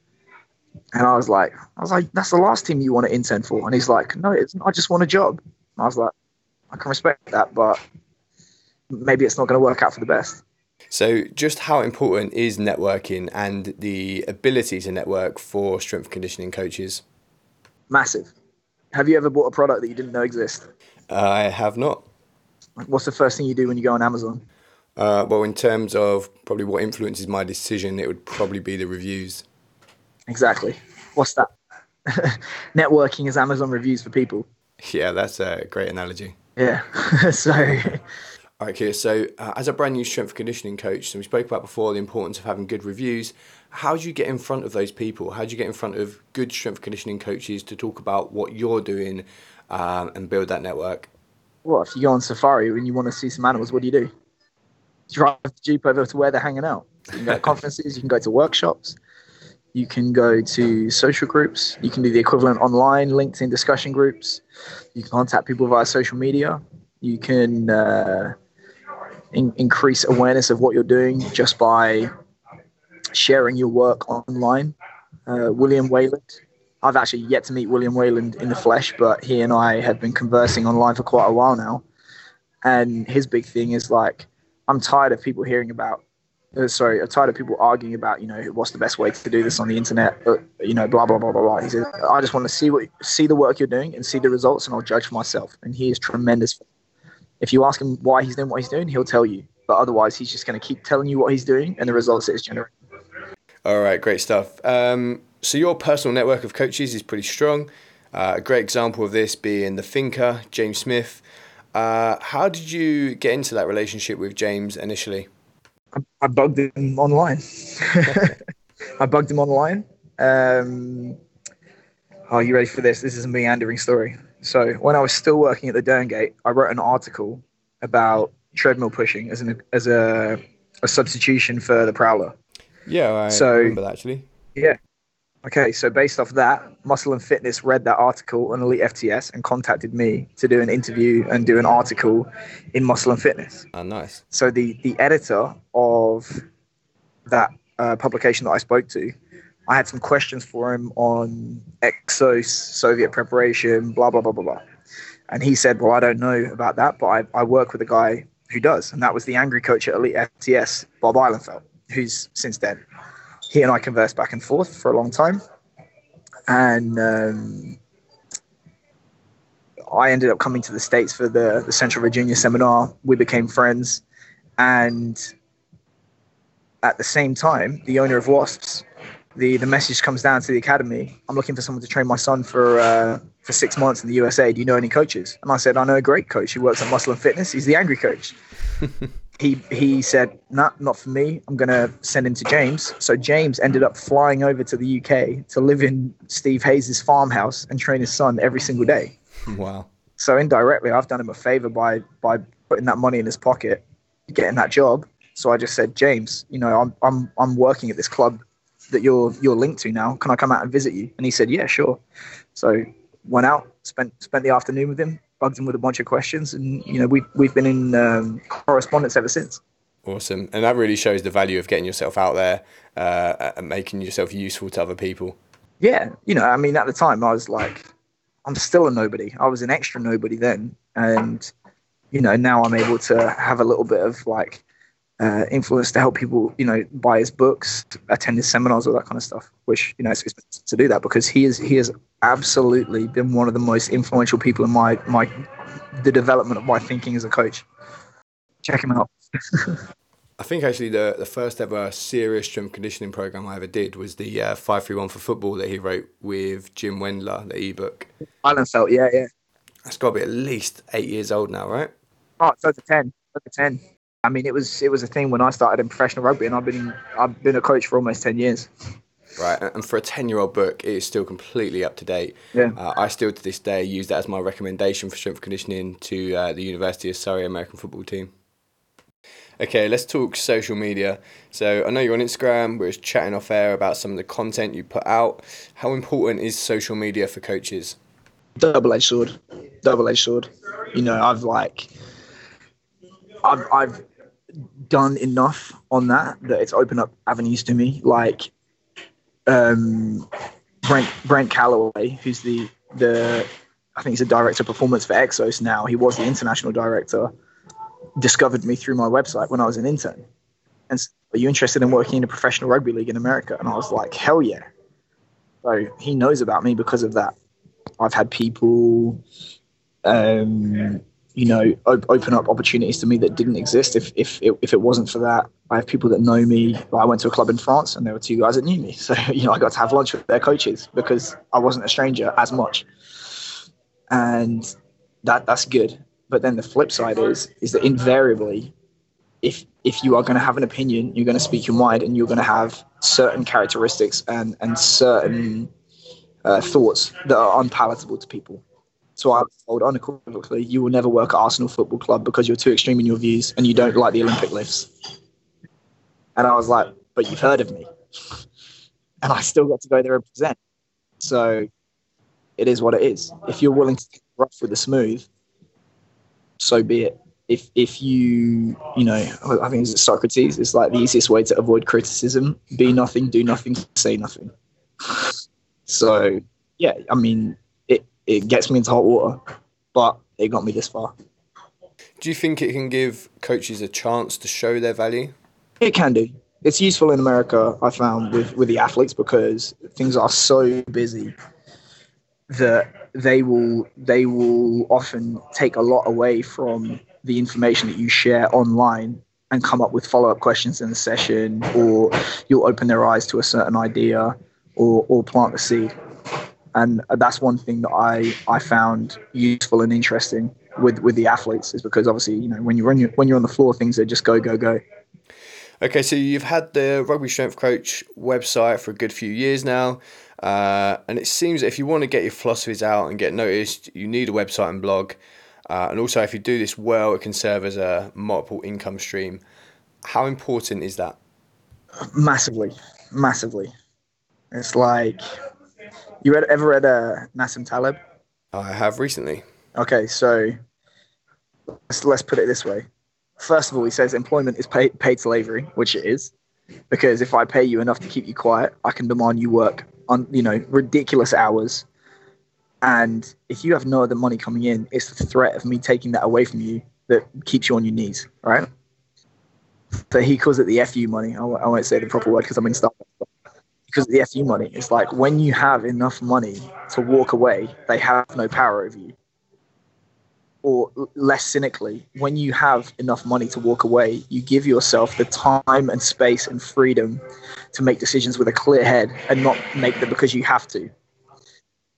And I was like, I was like, that's the last team you want to intern for. And he's like, no, it isn't. I just want a job. And I was like, I can respect that, but maybe it's not going to work out for the best. So just how important is networking and the ability to network for strength conditioning coaches? Massive. Have you ever bought a product that you didn't know exists? I have not. What's the first thing you do when you go on Amazon? Uh, well, in terms of probably what influences my decision, it would probably be the reviews. Exactly. What's that? Networking is Amazon reviews for people. Yeah, that's a great analogy. Yeah. so. All right, Keir. So uh, as a brand new strength conditioning coach, and we spoke about before the importance of having good reviews, how do you get in front of those people? How do you get in front of good strength conditioning coaches to talk about what you're doing um, and build that network? Well, if you go on safari and you want to see some animals, what do you do? Drive the Jeep over to where they're hanging out. You can go to conferences, you can go to workshops. You can go to social groups. You can do the equivalent online LinkedIn discussion groups. You can contact people via social media. You can uh, in- increase awareness of what you're doing just by sharing your work online. Uh, William Wayland. I've actually yet to meet William Wayland in the flesh, but he and I have been conversing online for quite a while now. And his big thing is like, I'm tired of people hearing about, uh, sorry, I'm tired of people arguing about, you know, what's the best way to do this on the internet, or, you know, blah, blah, blah, blah, blah. He says, I just want to see what, see the work you're doing and see the results, and I'll judge for myself. And he is tremendous. If you ask him why he's doing what he's doing, he'll tell you. But otherwise, he's just going to keep telling you what he's doing and the results that it's generating. All right, great stuff. Um, so your personal network of coaches is pretty strong. Uh, a great example of this being the thinker, James Smith. Uh, how did you get into that relationship with James initially? I, I bugged him online. I bugged him online. Um, are you ready for this? This is a meandering story. So when I was still working at the Dangate, I wrote an article about treadmill pushing as an as a, a substitution for the prowler. Yeah, I so, remember that actually. Yeah. Okay, so based off that, Muscle and Fitness read that article on Elite F T S and contacted me to do an interview and do an article in Muscle and Fitness. Oh, nice. So the, the editor of that uh, publication that I spoke to, I had some questions for him on Exos, Soviet preparation, blah, blah, blah, blah, blah. And he said, well, I don't know about that, but I, I work with a guy who does. And that was the angry coach at Elite F T S, Bob Ihlenfeld, who's since then. He and I conversed back and forth for a long time. And um, I ended up coming to the States for the, the Central Virginia seminar. We became friends. And at the same time, the owner of Wasps, the, the message comes down to the academy. I'm looking for someone to train my son for uh, for six months in the U S A. Do you know any coaches? And I said, I know a great coach who works at Muscle and Fitness. He's the angry coach. He he said, no, nah, not for me. I'm going to send him to James. So James ended up flying over to the U K to live in Steve Hayes' farmhouse and train his son every single day. Wow. So indirectly, I've done him a favor by by putting that money in his pocket, getting that job. So I just said, James, you know, I'm I'm I'm working at this club that you're you're linked to now. Can I come out and visit you? And he said, yeah, sure. So went out, spent spent the afternoon with him. Bugged him with a bunch of questions, and you know we've we've been in um, correspondence ever since. Awesome, and that really shows the value of getting yourself out there uh, and making yourself useful to other people. Yeah, you know, I mean, at the time I was like, I'm still a nobody. I was an extra nobody then, and you know now I'm able to have a little bit of like uh, influence to help people. You know, buy his books, attend his seminars, all that kind of stuff. Which you know it's expensive to do that because he is he is. absolutely been one of the most influential people in my my the development of my thinking as a coach. Check him out. I think actually the the first ever serious strength conditioning program I ever did was the uh, five three one for football that he wrote with Jim Wendler, the ebook. Ihlenfeld, yeah, yeah. That's got to be at least eight years old now, right? Oh, it's over ten. Over ten. I mean, it was it was a thing when I started in professional rugby, and I've been I've been a coach for almost ten years. Right, and for a ten-year-old book, it is still completely up to date. Yeah. Uh, I still, to this day, use that as my recommendation for strength conditioning to uh, the University of Surrey American football team. Okay, let's talk social media. So I know you're on Instagram. We were chatting off air about some of the content you put out. How important is social media for coaches? Double-edged sword. Double-edged sword. You know, I've like, I've I've done enough on that that it's opened up avenues to me, like. Um, Brent Brent Calloway, who's the the I think he's a director of performance for Exos now. He was the international director. Discovered me through my website when I was an intern, and said, are you interested in working in a professional rugby league in America? And I was like, hell yeah! So he knows about me because of that. I've had people, um, you know, op- open up opportunities to me that didn't exist if if it, if it wasn't for that. I have people that know me. I went to a club in France and there were two guys that knew me. So, you know, I got to have lunch with their coaches because I wasn't a stranger as much. And that that's good. But then the flip side is, is that invariably, if if you are going to have an opinion, you're going to speak your mind and you're going to have certain characteristics and, and certain uh, thoughts that are unpalatable to people. So I was told unequivocally, you will never work at Arsenal Football Club because you're too extreme in your views and you don't like the Olympic lifts. And I was like, but you've heard of me. and I still got to go there and present. So it is what it is. If you're willing to take the rough with the smooth, so be it. If if you, you know, I think it's Socrates, it's like the easiest way to avoid criticism, be nothing, do nothing, say nothing. So, yeah, I mean, it, it gets me into hot water, but it got me this far. Do you think it can give coaches a chance to show their value? It can do. It's useful in America, I found, with, with the athletes, because things are so busy that they will they will often take a lot away from the information that you share online and come up with follow-up questions in the session, or you'll open their eyes to a certain idea or, or plant the seed. And that's one thing that I, I found useful and interesting with, with the athletes, is because obviously, you know, when you're, on your, when you're on the floor, things are just go, go, go. Okay, so you've had the Rugby Strength Coach website for a good few years now. Uh, and it seems that if you want to get your philosophies out and get noticed, you need a website and blog. Uh, and also, if you do this well, it can serve as a multiple income stream. How important is that? Massively, massively. It's like, you read, ever read uh, Nassim Taleb? I have recently. Okay, so let's, let's put it this way. First of all, he says employment is pay, paid slavery, which it is, because if I pay you enough to keep you quiet, I can demand you work on, you know, ridiculous hours. And if you have no other money coming in, it's the threat of me taking that away from you that keeps you on your knees, right? So he calls it the F U money. I won't say the proper word because I'm in Starbucks. Because of the F U money, it's like when you have enough money to walk away, they have no power over you. Or less cynically, when you have enough money to walk away, you give yourself the time and space and freedom to make decisions with a clear head and not make them because you have to.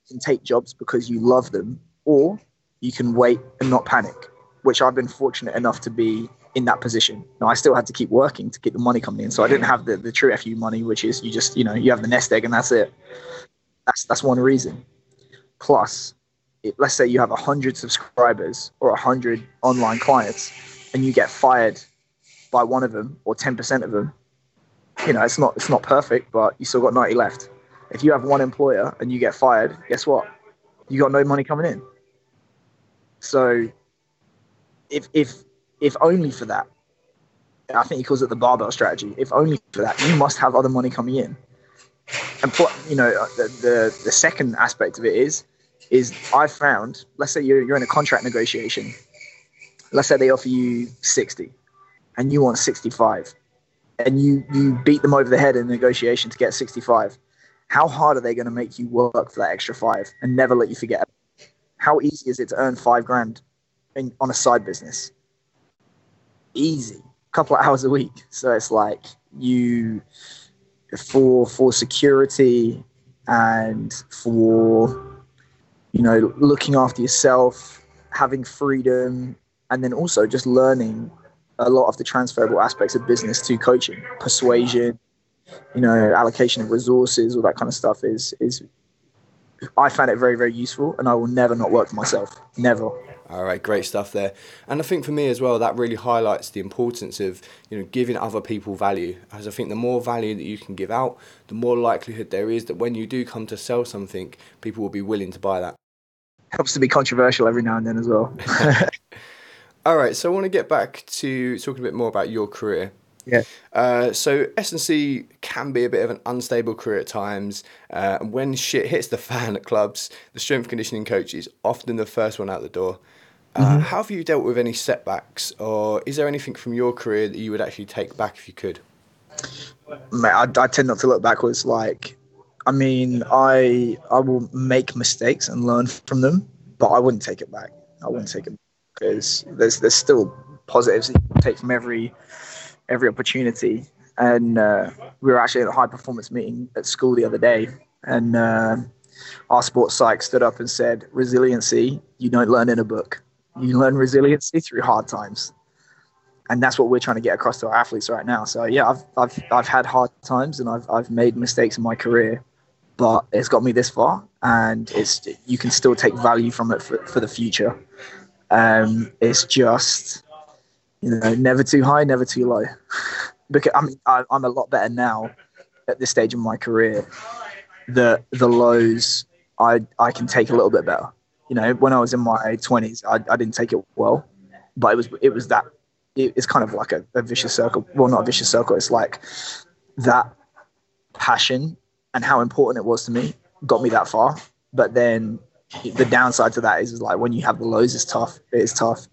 Can take jobs because you love them, or you can wait and not panic, which I've been fortunate enough to be in that position. Now, I still had to keep working to keep the money coming in, so I didn't have the, the true F U money, which is you just, you know, you have the nest egg and that's it. That's that's one reason. Plus, it, let's say you have one hundred subscribers or one hundred online clients and you get fired by one of them or ten percent of them. You know, it's not it's not perfect, but you still got ninety left. If you have one employer and you get fired, guess what? You got no money coming in. So if if if only for that, I think he calls it the barbell strategy. If only for that, you must have other money coming in. And pl- you know, the, the the second aspect of it is is I found, let's say you're you're in a contract negotiation. Let's say they offer you sixty and you want sixty-five, and you you beat them over the head in the negotiation to get sixty-five. How hard are they going to make you work for that extra five and never let you forget? How easy is it to earn five grand in, on a side business? Easy. A couple of hours a week. So it's like you, for, for security and for, you know, looking after yourself, having freedom, and then also just learning a lot of the transferable aspects of business to coaching, persuasion, you know, allocation of resources, all that kind of stuff is, is I found it very, very useful, and I will never not work for myself. Never. All right. Great stuff there. And I think for me as well, that really highlights the importance of, you know, giving other people value, as I think the more value that you can give out, the more likelihood there is that when you do come to sell something, people will be willing to buy that. Helps to be controversial every now and then as well. All right. So I want to get back to talking a bit more about your career. Yeah. Uh, so S and C can be a bit of an unstable career at times. Uh, and when shit hits the fan at clubs, the strength conditioning coach is often the first one out the door. Uh, mm-hmm. How have you dealt with any setbacks, or is there anything from your career that you would actually take back if you could? Mate, I, I tend not to look backwards. Like, I mean, I I will make mistakes and learn from them, but I wouldn't take it back. I wouldn't take it back because there's there's still positives that you can take from every. every opportunity. And uh, we were actually at a high performance meeting at school the other day, and uh, our sports psych stood up and said, resiliency, you don't learn in a book. You learn resiliency through hard times. And that's what we're trying to get across to our athletes right now. So yeah, I've I've I've had hard times, and I've I've made mistakes in my career, but it's got me this far, and it's you can still take value from it for, for the future. Um, it's just, you know, never too high, never too low. Because I mean, I, I'm a lot better now at this stage in my career, the the lows I I can take a little bit better. You know, when I was in my twenties, I, I didn't take it well, but it was it was that it, it's kind of like a, a vicious circle. Well, not a vicious circle. It's like that passion and how important it was to me got me that far. But then the downside to that is, is like when you have the lows, it's tough. It is tough.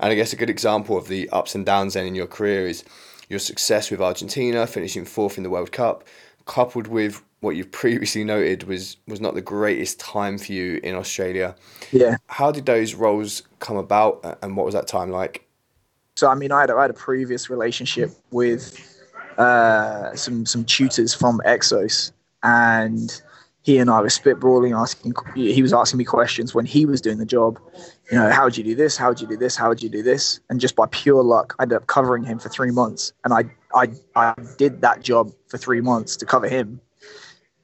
And I guess a good example of the ups and downs then in your career is your success with Argentina, finishing fourth in the World Cup, coupled with what you've previously noted was was not the greatest time for you in Australia. Yeah. How did those roles come about, and what was that time like? So, I mean, I had, I had a previous relationship with uh, some some tutors from Exos, and he and I were spitballing, asking. He was asking me questions when he was doing the job. You know, how would you do this? How would you do this? How would you do this? And just by pure luck, I ended up covering him for three months. And I, I, I did that job for three months to cover him.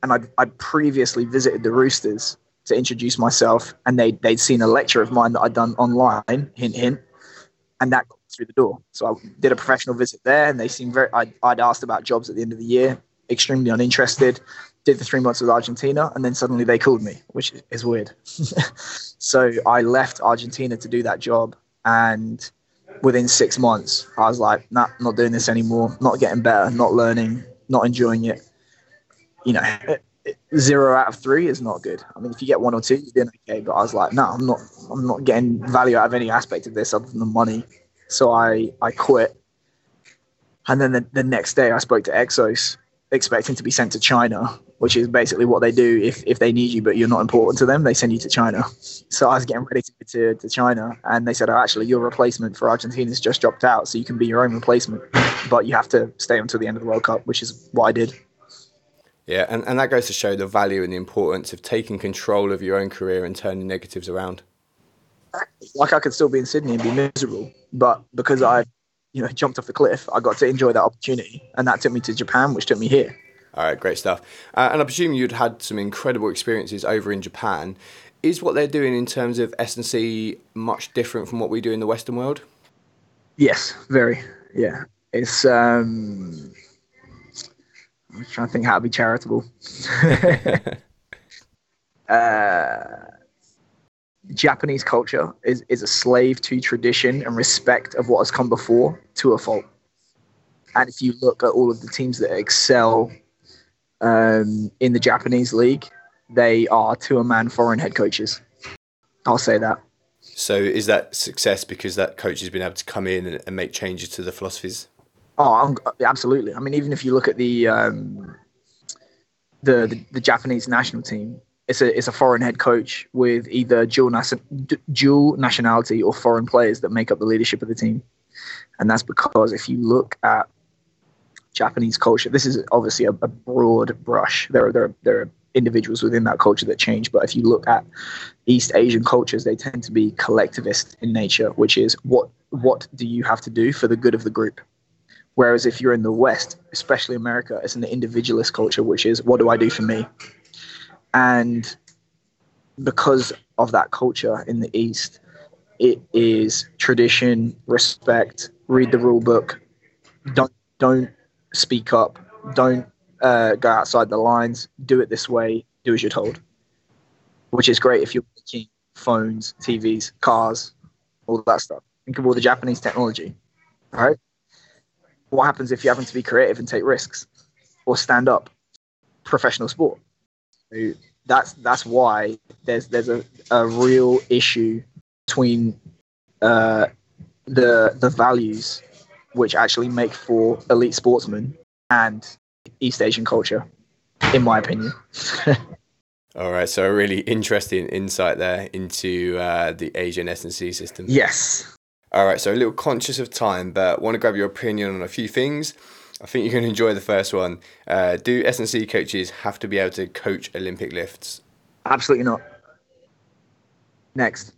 And I, I previously visited the Roosters to introduce myself, and they, they'd seen a lecture of mine that I'd done online, hint, hint, and that got through the door. So I did a professional visit there, and they seemed very. I, I'd asked about jobs at the end of the year, extremely uninterested. Did the three months with Argentina, and then suddenly they called me, which is weird. So I left Argentina to do that job, and within six months, I was like, nah, not doing this anymore, not getting better, not learning, not enjoying it. You know, zero out of three is not good. I mean, if you get one or two, you're doing okay, but I was like, no, nah, I'm not I'm not getting value out of any aspect of this other than the money. So I, I quit. And then the, the next day I spoke to Exos, expecting to be sent to China, which is basically what they do if, if they need you, but you're not important to them, they send you to China. So I was getting ready to to, to China, and they said, oh, actually, your replacement for Argentina has just dropped out, so you can be your own replacement, but you have to stay until the end of the World Cup, which is what I did. Yeah, and, and that goes to show the value and the importance of taking control of your own career and turning negatives around. Like, I could still be in Sydney and be miserable, but because I, you know, jumped off the cliff, I got to enjoy that opportunity, and that took me to Japan, which took me here. All right, great stuff. Uh, and I presume you'd had some incredible experiences over in Japan. Is what they're doing in terms of S and C much different from what we do in the Western world? Yes, very. Yeah, it's. Um, I'm trying to think how to be charitable. uh, Japanese culture is, is a slave to tradition and respect of what has come before to a fault. And if you look at all of the teams that excel um, in the Japanese league, they are to a man foreign head coaches. I'll say that. So is that success because that coach has been able to come in and, and make changes to the philosophies? Oh, I'm, absolutely. I mean, even if you look at the um, the, the the Japanese national team, it's a it's a foreign head coach with either dual nation, dual nationality or foreign players that make up the leadership of the team. And that's because if you look at Japanese culture, this is obviously a, a broad brush. There are, there are, there are individuals within that culture that change. But if you look at East Asian cultures, they tend to be collectivist in nature, which is what what do you have to do for the good of the group? Whereas if you're in the West, especially America, it's an individualist culture, which is what do I do for me? And because of that culture in the East, it is tradition, respect, read the rule book, don't don't speak up, don't uh, go outside the lines, do it this way, do as you're told, which is great if you're making phones, T Vs, cars, all that stuff. Think of all the Japanese technology, all right? What happens if you happen to be creative and take risks or stand up? Professional sport. So that's that's why there's there's a, a real issue between uh, the the values which actually make for elite sportsmen and East Asian culture, in my opinion. All right, so a really interesting insight there into uh, the Asian S and C system. Yes. All right, so a little conscious of time, but want to grab your opinion on a few things. I think you're going to enjoy the first one. Uh, do S and C coaches have to be able to coach Olympic lifts? Absolutely not. Next.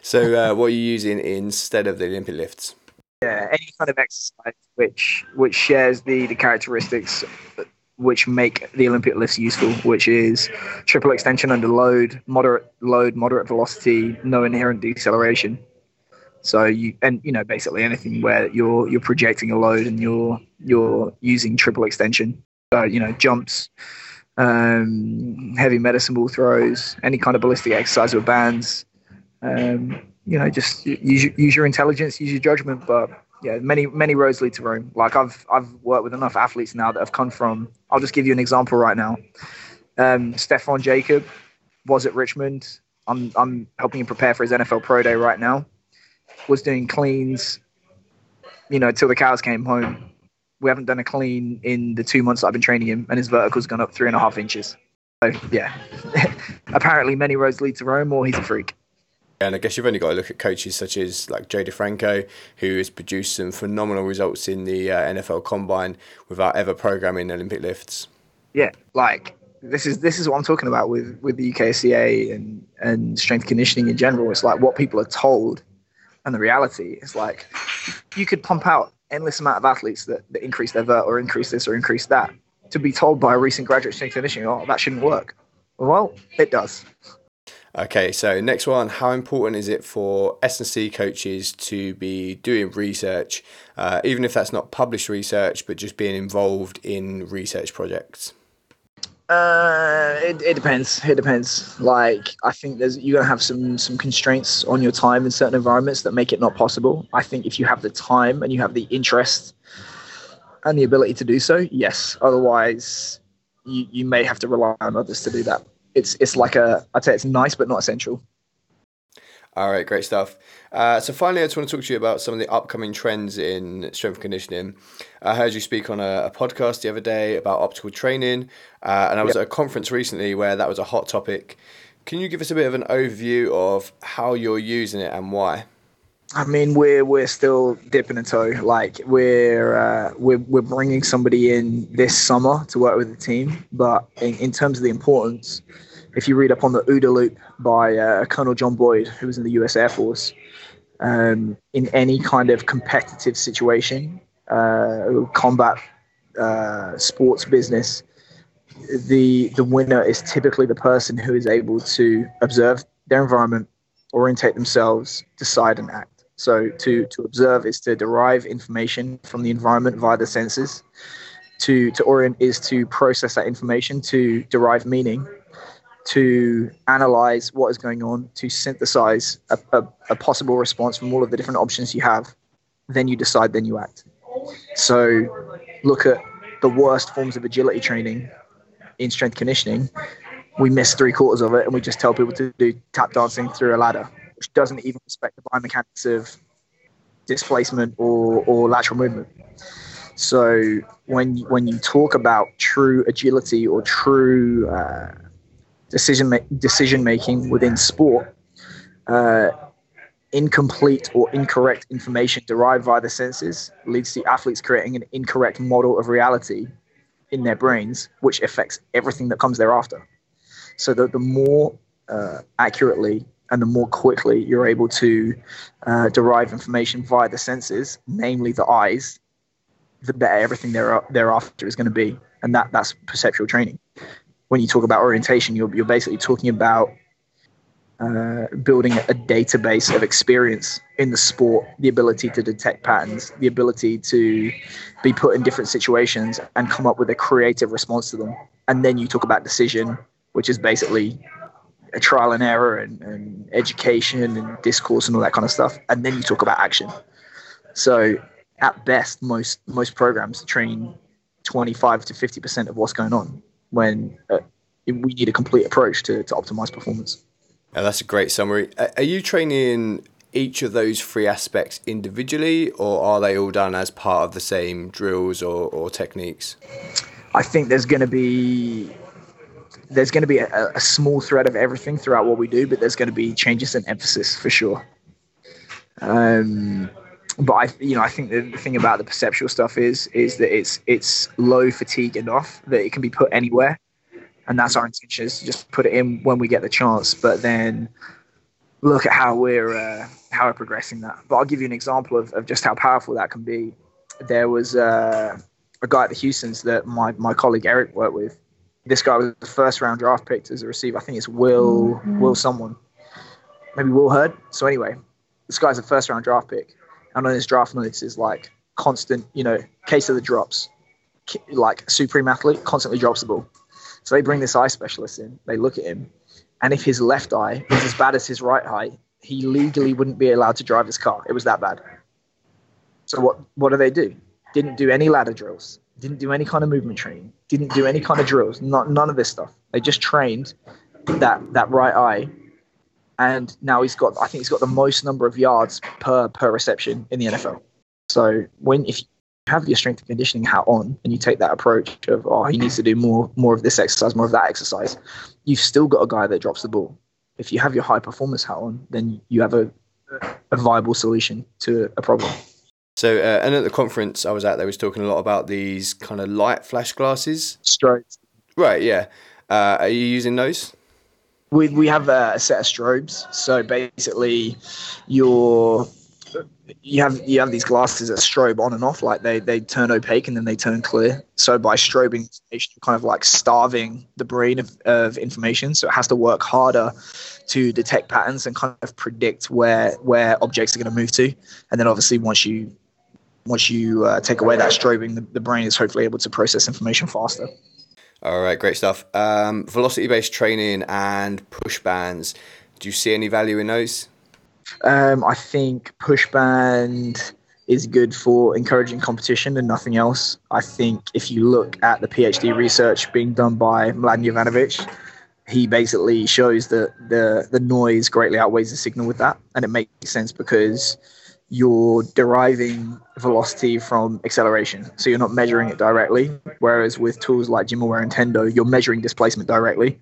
So uh, what are you using instead of the Olympic lifts? Yeah, any kind of exercise which which shares the, the characteristics which make the Olympic lifts useful, which is triple extension under load, moderate load, moderate velocity, no inherent deceleration. So you, and you know, basically anything where you're you're projecting a load and you're you're using triple extension. So you know, jumps, um, heavy medicine ball throws, any kind of ballistic exercise with bands. Um, you know, just use use your intelligence, use your judgment, but. Yeah, many many roads lead to Rome. Like I've I've worked with enough athletes now that have come from. I'll just give you an example right now. Um, Stefan Jacob was at Richmond. I'm I'm helping him prepare for his N F L Pro Day right now. Was doing cleans, you know, till the cows came home. We haven't done a clean in the two months that I've been training him, and his vertical's gone up three and a half inches. So yeah, apparently many roads lead to Rome, or he's a freak. And I guess you've only got to look at coaches such as like Joe DeFranco, who has produced some phenomenal results in the uh, N F L Combine without ever programming Olympic lifts. Yeah, like this is this is what I'm talking about with, with the U K S C A and, and strength conditioning in general. It's like what people are told and the reality is like you could pump out endless amount of athletes that, that increase their vert or increase this or increase that. To be told by a recent graduate strength conditioning, oh, that shouldn't work. Well, it does. Okay, so next one, how important is it for S and C coaches to be doing research, uh, even if that's not published research, but just being involved in research projects? Uh, it, it depends. It depends. Like, I think there's you're going to have some, some constraints on your time in certain environments that make it not possible. I think if you have the time and you have the interest and the ability to do so, yes. Otherwise, you, you may have to rely on others to do that. It's it's like a, I'd say it's nice, but not essential. All right, great stuff. Uh, so finally, I just want to talk to you about some of the upcoming trends in strength conditioning. I heard you speak on a, a podcast the other day about optical training, uh, and I was yep. at a conference recently where that was a hot topic. Can you give us a bit of an overview of how you're using it and why? I mean, we're we're still dipping a toe. Like we're uh, we're we're bringing somebody in this summer to work with the team, but in, in terms of the importance, if you read up on the OODA loop by uh, Colonel John Boyd, who was in the U S Air Force, um, in any kind of competitive situation, uh, combat, uh, sports business, the the winner is typically the person who is able to observe their environment, orientate themselves, decide and act. So to, to observe is to derive information from the environment via the senses. To to orient is to process that information, to derive meaning, to analyze what is going on, to synthesize a, a, a possible response from all of the different options you have. Then you decide, then you act. So look at the worst forms of agility training in strength conditioning. We miss three quarters of it and we just tell people to do tap dancing through a ladder, which doesn't even respect the biomechanics of displacement or, or lateral movement. So when when you talk about true agility or true uh, decision ma- decision making within sport, uh, incomplete or incorrect information derived via the senses leads to athletes creating an incorrect model of reality in their brains, which affects everything that comes thereafter. So that the more uh, accurately and the more quickly you're able to uh, derive information via the senses, namely the eyes, the better everything there, thereafter is going to be. And that, that's perceptual training. When you talk about orientation, you're, you're basically talking about uh, building a database of experience in the sport, the ability to detect patterns, the ability to be put in different situations and come up with a creative response to them. And then you talk about decision, which is basically a trial and error and, and education and discourse and all that kind of stuff. And then you talk about action. So at best, most most programs train twenty-five to fifty percent of what's going on when uh, we need a complete approach to, to optimize performance. Now that's a great summary. Are you training each of those three aspects individually, or are they all done as part of the same drills or, or techniques? I think there's going to be... There's going to be a, a small thread of everything throughout what we do, but there's going to be changes in emphasis for sure. Um, but I, you know, I think the, the thing about the perceptual stuff is is that it's it's low fatigue enough that it can be put anywhere, and that's our intention, is to just put it in when we get the chance. But then look at how we're uh, how we're progressing that. But I'll give you an example of, of just how powerful that can be. There was uh, a guy at the Houstons that my my colleague Eric worked with. This guy was the first round draft picked as a receiver. I think it's Will, Will someone, maybe Will Hurd. So anyway, this guy's a first round draft pick, and on his draft notes is like constant, you know, case of the drops, like supreme athlete, constantly drops the ball. So they bring this eye specialist in, they look at him, and if his left eye was as bad as his right eye, he legally wouldn't be allowed to drive his car. It was that bad. So what, what do they do? Didn't do any ladder drills, didn't do any kind of movement training, didn't do any kind of drills, not, none of this stuff. They just trained that, that right eye. And now he's got, I think he's got the most number of yards per, per reception in the N F L. So when, if you have your strength and conditioning hat on and you take that approach of, oh, he needs to do more, more of this exercise, more of that exercise, you've still got a guy that drops the ball. If you have your high performance hat on, then you have a, a viable solution to a problem. So, uh, and at the conference I was at, they was talking a lot about these kind of light flash glasses. Strobes. Right, yeah. Uh, are you using those? We we have a set of strobes. So basically, you're you have you have these glasses that strobe on and off. Like they they turn opaque and then they turn clear. So by strobing, you're kind of like starving the brain of, of information. So it has to work harder to detect patterns and kind of predict where where objects are going to move to. And then obviously once you Once you uh, take away that strobing, the, the brain is hopefully able to process information faster. All right, great stuff. Um, velocity-based training and push bands. Do you see any value in those? Um, I think push band is good for encouraging competition and nothing else. I think if you look at the PhD research being done by Mladen Jovanovic, he basically shows that the, the noise greatly outweighs the signal with that. And it makes sense because you're deriving velocity from acceleration. So you're not measuring it directly. Whereas with tools like GymAware and Tendo, you're measuring displacement directly.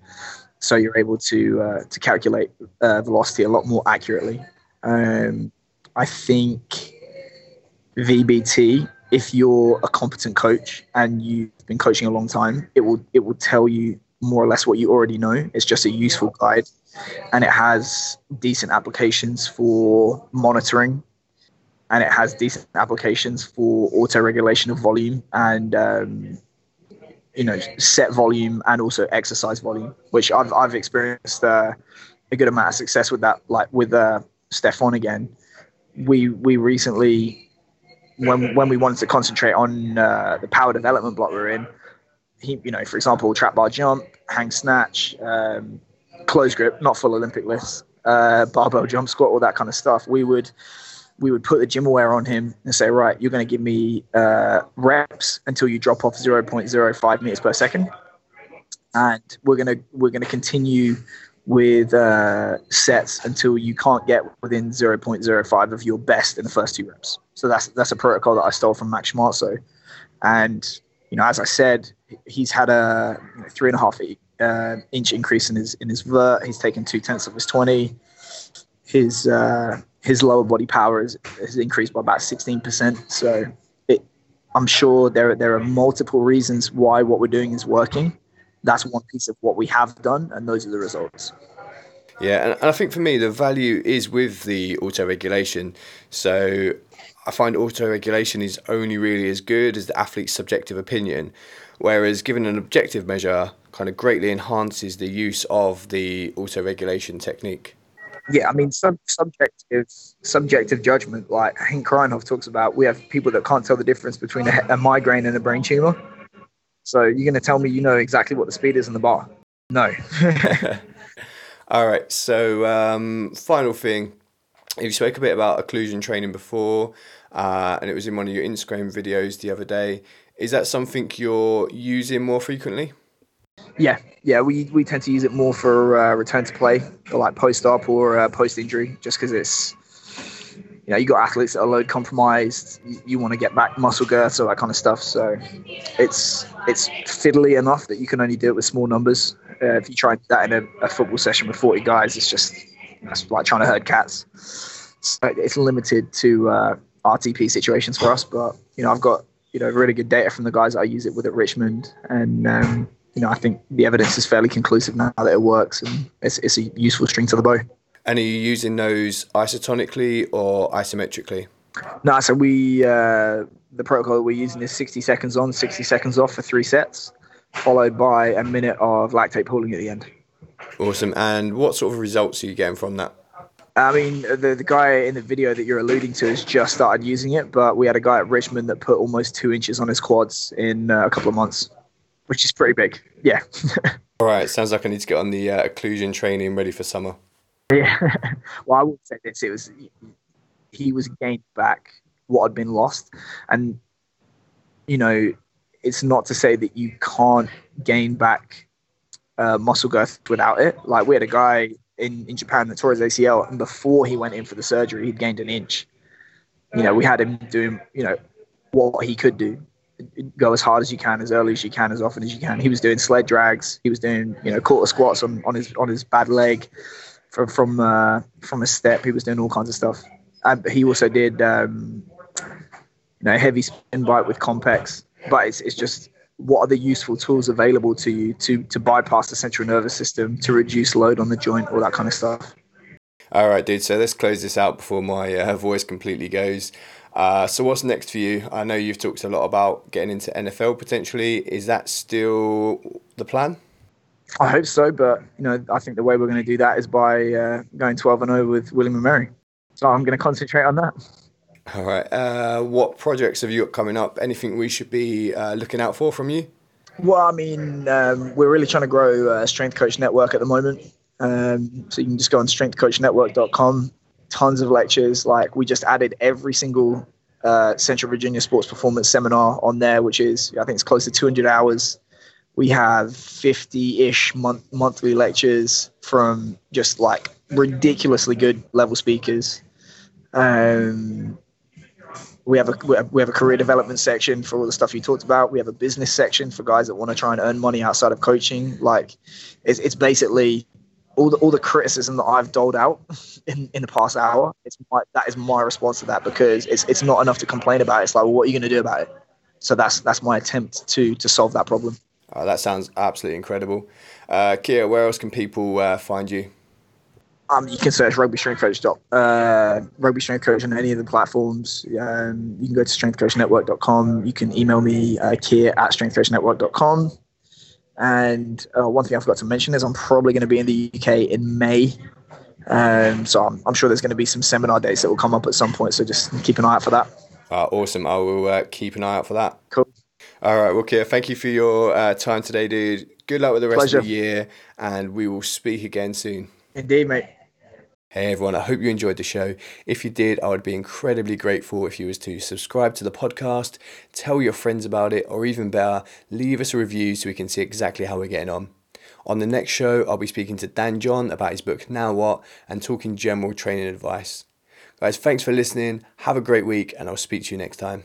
So you're able to uh, to calculate uh, velocity a lot more accurately. Um, I think V B T, if you're a competent coach and you've been coaching a long time, it will it will tell you more or less what you already know. It's just a useful guide. And it has decent applications for monitoring. And it has decent applications for auto-regulation of volume and, um, you know, set volume and also exercise volume, which I've I've experienced uh, a good amount of success with that. Like with uh, Stefan again, we we recently, when when we wanted to concentrate on uh, the power development block we were in, he, you know, for example, trap bar jump, hang snatch, um, close grip, not full Olympic lifts, uh, barbell jump squat, all that kind of stuff. We would... we would put the GymAware on him and say, right, you're going to give me uh, reps until you drop off zero point zero five meters per second. And we're going to we're going to continue with uh, sets until you can't get within zero point zero five of your best in the first two reps. So that's that's a protocol that I stole from Max Schmarzo. And, you know, as I said, he's had a you know, three and a half uh, inch increase in his in his vert. He's taken two tenths of his twenty. His uh, his lower body power has, has increased by about sixteen percent. So it, I'm sure there, there are multiple reasons why what we're doing is working. That's one piece of what we have done, and those are the results. Yeah, and I think for me, the value is with the auto-regulation. So I find auto-regulation is only really as good as the athlete's subjective opinion, whereas given an objective measure kind of greatly enhances the use of the auto-regulation technique. Yeah, I mean, sub- subjective subjective judgment, like Hank Reinhoff talks about, we have people that can't tell the difference between a, a migraine and a brain tumor. So you're going to tell me you know exactly what the speed is in the bar? No. All right, so um, final thing. You spoke a bit about occlusion training before, uh, and it was in one of your Instagram videos the other day. Is that something you're using more frequently? Yeah, yeah, we, we tend to use it more for uh, return to play, or like post-op or uh, post-injury, just because it's, you know, you got athletes that are load compromised, you, you want to get back muscle girth, all that kind of stuff. So it's it's fiddly enough that you can only do it with small numbers. Uh, if you try that in a, a football session with forty guys, it's just that's like trying to herd cats. So it's limited to uh, R T P situations for us, but you know, I've got you know really good data from the guys that I use it with at Richmond, and. Um, You know, I think the evidence is fairly conclusive now that it works, and it's it's a useful string to the bow. And are you using those isotonically or isometrically? No, so we uh, the protocol that we're using is sixty seconds on, sixty seconds off for three sets, followed by a minute of lactate pooling at the end. Awesome. And what sort of results are you getting from that? I mean, the, the guy in the video that you're alluding to has just started using it, but we had a guy at Richmond that put almost two inches on his quads in uh, a couple of months, which is pretty big. Yeah. All right. Sounds like I need to get on the uh, occlusion training ready for summer. Yeah. Well, I would say this. It was, he was gained back what had been lost. And, you know, it's not to say that you can't gain back uh, muscle girth without it. Like, we had a guy in, in Japan that tore his A C L, and before he went in for the surgery, he'd gained an inch. You know, we had him doing, you know, what he could do. Go as hard as you can, as early as you can, as often as you can. He was doing sled drags. He was doing, you know, quarter squats on, on his on his bad leg from from uh, from a step. He was doing all kinds of stuff. And he also did, um, you know, heavy spin bike with Compex. But it's it's just, what are the useful tools available to you to to bypass the central nervous system, to reduce load on the joint, all that kind of stuff. All right, dude. So let's close this out before my uh, voice completely goes. Uh, so what's next for you? I know you've talked a lot about getting into N F L potentially. Is that still the plan? I hope so, but you know, I think the way we're going to do that is by uh, going twelve and oh with William and Mary. So I'm going to concentrate on that. All right. Uh, what projects have you got coming up? Anything we should be uh, looking out for from you? Well, I mean, um, we're really trying to grow uh, Strength Coach Network at the moment. Um, so you can just go on strength coach network dot com. Tons of lectures. Like, we just added every single uh, Central Virginia sports performance seminar on there, which is, I think it's close to two hundred hours. We have fifty-ish month, monthly lectures from just like ridiculously good level speakers. Um, we have a we have a career development section for all the stuff you talked about. We have a business section for guys that want to try and earn money outside of coaching. Like, it's it's basically all the all the criticism that I've doled out in, in the past hour. It's my, that is my response to that, because it's it's not enough to complain about it. It's like, well, what are you going to do about it? So that's that's my attempt to to solve that problem. Oh, that sounds absolutely incredible. Uh, Keir, where else can people uh, find you? Um, you can search Rugby Strength Coach. Uh, Rugby Strength Coach on any of the platforms. Um, you can go to strength coach network dot com. You can email me, uh, Keir at strength coach network dot com. And uh, one thing I forgot to mention is I'm probably going to be in the U K in May. Um, so I'm, I'm sure there's going to be some seminar dates that will come up at some point. So just keep an eye out for that. Uh, awesome. I will uh, keep an eye out for that. Cool. All right. Well, Keir, thank you for your uh, time today, dude. Good luck with the rest Pleasure. Of the year. And we will speak again soon. Indeed, mate. Hey everyone, I hope you enjoyed the show. If you did, I would be incredibly grateful if you was to subscribe to the podcast, tell your friends about it, or even better, leave us a review so we can see exactly how we're getting on. On the next show, I'll be speaking to Dan John about his book, Now What?, and talking general training advice. Guys, thanks for listening. Have a great week, and I'll speak to you next time.